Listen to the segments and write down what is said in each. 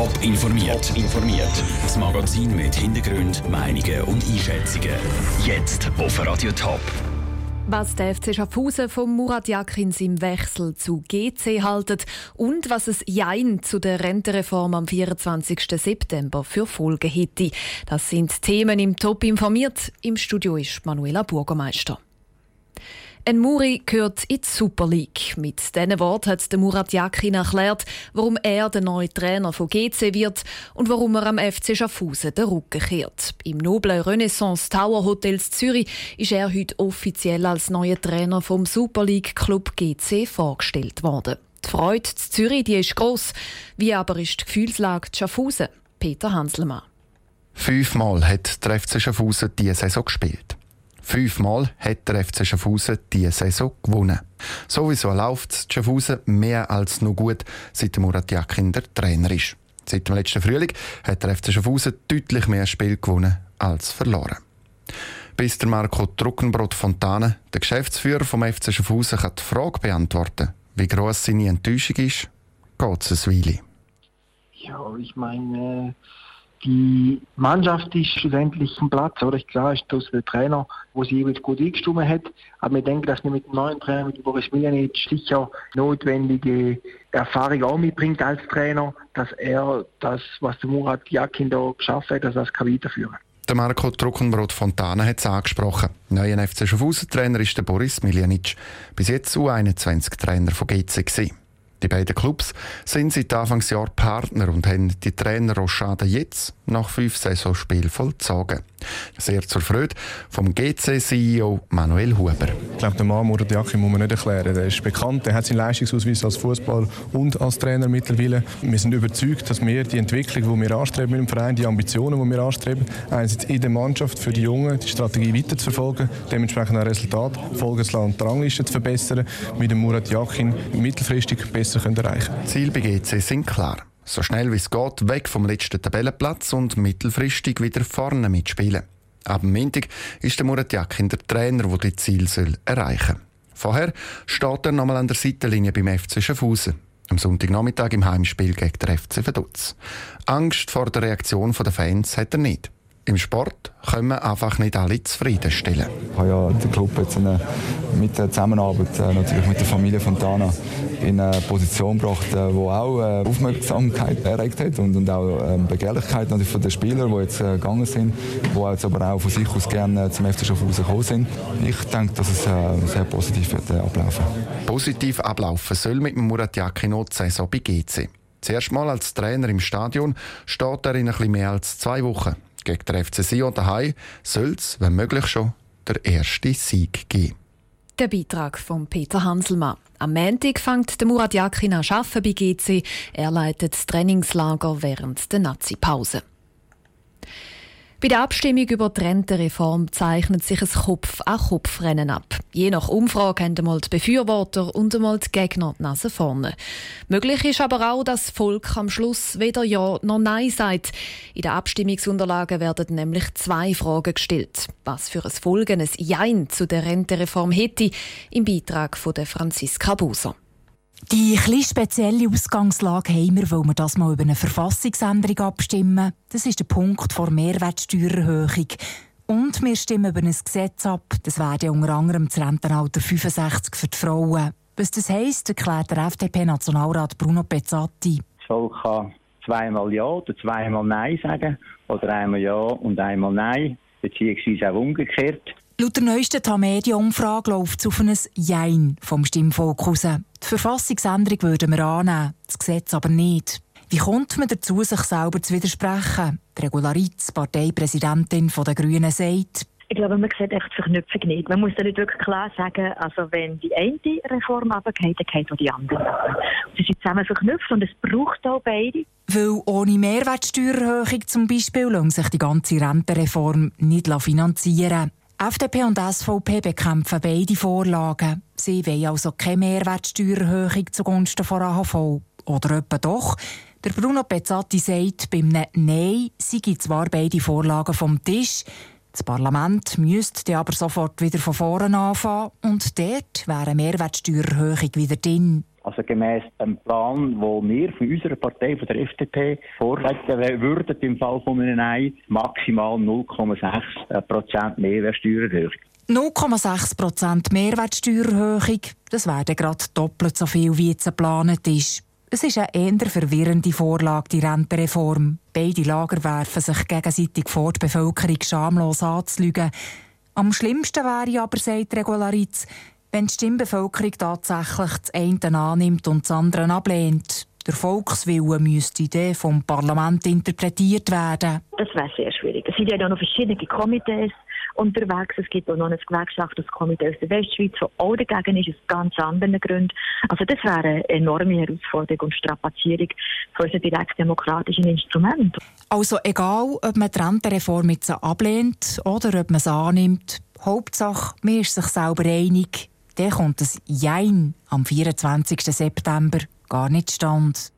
Top informiert. Top informiert. Das Magazin mit Hintergründen, Meinungen und Einschätzungen. Jetzt auf Radio Top. Was der FC Schaffhausen von Murat Yakin im Wechsel zu GC haltet und was es Jein zu der Rentenreform am 24. September für Folgen hätte. Das sind Themen im Top informiert. Im Studio ist Manuela Bürgermeister. Ein Muri gehört in die Super League. Mit diesen Worten hat Murat Yakin erklärt, warum er der neue Trainer von GC wird und warum er am FC Schaffhausen den Rücken kehrt. Im noblen Renaissance Tower Hotels Zürich ist er heute offiziell als neuer Trainer vom Super League Club GC vorgestellt worden. Die Freude in Zürich, die ist gross. Wie aber ist die Gefühlslage in Schaffhausen? Peter Hanselmann. 5-mal hat der FC Schaffhausen diese Saison gespielt. 5-mal hat der FC Schaffhausen diese Saison gewonnen. Sowieso läuft Schaffhausen mehr als nur gut, seit Murat Yakin der Trainer ist. Seit dem letzten Frühling hat der FC Schaffhausen deutlich mehr Spiele gewonnen als verloren. Bis der Marco Truckenbrod-Fontana, der Geschäftsführer vom FC Schaffhausen, kann die Frage beantworten, wie gross seine Enttäuschung ist, geht es eine Weile. Ja, ich meine... Die Mannschaft ist schlussendlich am Platz, oder? Klar ist das der Trainer, der sie jeweils gut eingestimmt hat. Aber wir denken, dass wir mit dem neuen Trainer, mit Boris Miljanic, sicher notwendige Erfahrung auch mitbringt als Trainer, dass er das, was der Murat Yakin da geschafft hat, dass er das kann weiterführen. Der Marco Truckenbrod-Fontana hat es angesprochen. Neuer FC Schaffhausen-Trainer ist der Boris Miljanic. Bis jetzt U21-Trainer von GC gewesen. Die beiden Clubs sind seit Anfangsjahr Partner und haben die Trainerrochade jetzt nach 5 Saisonspielen vollzogen. Sehr zur Freude vom GC-CEO Manuel Huber. Ich glaube, den Mann Murat Yakin muss man nicht erklären. Er ist bekannt, er hat seinen Leistungsausweis als Fußballer und als Trainer mittlerweile. Wir sind überzeugt, dass wir die Entwicklung, die wir anstreben mit dem Verein, die Ambitionen, die wir anstreben, einerseits in der Mannschaft für die Jungen die Strategie weiterzuverfolgen, dementsprechend ein Resultat, Folgesland, Rangliste zu verbessern, mit dem Murat Yakin mittelfristig besser erreichen können. Ziel bei GC sind klar. So schnell wie es geht, weg vom letzten Tabellenplatz und mittelfristig wieder vorne mitspielen. Ab Montag ist der Murat Yakin der Trainer, der die Ziele erreichen soll. Vorher steht er nochmal an der Seitenlinie beim FC Schaffhausen. Am Sonntagnachmittag im Heimspiel gegen den FC Verdutz. Angst vor der Reaktion der Fans hat er nicht. Im Sport können wir einfach nicht alle zufriedenstellen. Ich habe ja den Club jetzt mit der Zusammenarbeit natürlich mit der Familie Fontana in eine Position gebracht, die auch Aufmerksamkeit erregt hat und auch Begehrlichkeit natürlich von den Spielern, die jetzt gegangen sind, die jetzt aber auch von sich aus gerne zum FC Schaffhausen gekommen sind. Ich denke, dass es sehr positiv wird ablaufen. Positiv ablaufen soll mit Murat Yakin die Saison bei GC. Zuerst mal als Trainer im Stadion steht er in etwas mehr als 2 Wochen. Gegen den FC Sion daheim soll es, wenn möglich, schon der erste Sieg geben. Der Beitrag von Peter Hanselmann. Am Montag fängt Murat Yakin an arbeiten bei GC. Er leitet das Trainingslager während der Nazi-Pause. Bei der Abstimmung über die Rentenreform zeichnet sich ein Kopf-an-Kopf-Rennen ab. Je nach Umfrage haben einmal die Befürworter und einmal die Gegner die Nase vorne. Möglich ist aber auch, dass das Volk am Schluss weder Ja noch Nein sagt. In den Abstimmungsunterlagen werden nämlich 2 Fragen gestellt. Was für ein Folgen ein Jein zu der Rentenreform hätte, im Beitrag von Franziska Buser. Die etwas spezielle Ausgangslage haben wir, weil wir das mal über eine Verfassungsänderung abstimmen. Das ist der Punkt vor Mehrwertsteuererhöhung. Und wir stimmen über ein Gesetz ab. Das wäre unter anderem das Rentenalter 65 für die Frauen. Was das heisst, erklärt der FDP-Nationalrat Bruno Pezzatti. Das Volk kann 2-mal Ja oder 2-mal Nein sagen. Oder 1-mal Ja und 1-mal Nein. Beziehungsweise auch umgekehrt. Laut der neuesten Tamedia-Umfrage läuft es auf ein Jein vom Stimmvolk raus. Die Verfassungsänderung würden wir annehmen, das Gesetz aber nicht. Wie kommt man dazu, sich selber zu widersprechen? Die Regula Rytz, Parteipräsidentin der Grünen, sagt: Ich glaube, man sieht echt die Verknüpfung nicht. Man muss da nicht wirklich klar sagen, also wenn die eine Reform runtergeht, dann geht auch die andere runter. Sie sind zusammen verknüpft und es braucht auch beide. Weil ohne Mehrwertsteuererhöhung zum Beispiel lassen sich die ganze Rentenreform nicht finanzieren. FDP und SVP bekämpfen beide Vorlagen. Sie wollen also keine Mehrwertsteuererhöhung zugunsten von AHV. Oder etwa doch? Der Bruno Pezzatti sagt, beim Nein seien zwar beide Vorlagen vom Tisch. Das Parlament müsste aber sofort wieder von vorne anfangen und dort wäre eine Mehrwertsteuererhöhung wieder drin. Also gemäss dem Plan, den wir von unserer Partei, von der FDP, vorlegen würden, im Fall von einem Nein, maximal 0,6% Mehrwertsteuererhöhung. 0,6% Mehrwertsteuererhöhung, das wäre dann gerade doppelt so viel, wie jetzt geplant ist. Es ist eine eher verwirrende Vorlage, die Rentenreform. Beide Lager werfen sich gegenseitig vor, die Bevölkerung schamlos anzulügen. Am schlimmsten wäre aber, sagt Regula Rytz, wenn die Stimmbevölkerung tatsächlich das eine annimmt und das andere ablehnt. Der Volkswille müsste dann vom Parlament interpretiert werden. Das wäre sehr schwierig. Es sind ja noch verschiedene Komitees unterwegs. Es gibt auch noch ein Gewerkschaftskomitee aus der Westschweiz, das auch dagegen ist, aus ganz anderen Gründen. Also das wäre eine enorme Herausforderung und Strapazierung für unsere direktdemokratischen Instrumente. Also egal, ob man die Rentenreform jetzt ablehnt oder ob man sie annimmt, Hauptsache, man ist sich selber einig. Dann kommt das Jein am 24. September gar nicht stand.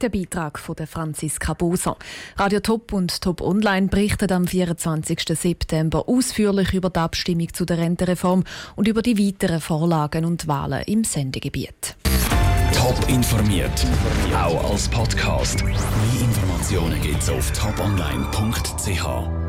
Der Beitrag von Franziska Buser. Radio Top und Top Online berichten am 24. September ausführlich über die Abstimmung zu der Rentenreform und über die weiteren Vorlagen und Wahlen im Sendegebiet. Top informiert, auch als Podcast. Mehr Informationen gibt's auf toponline.ch.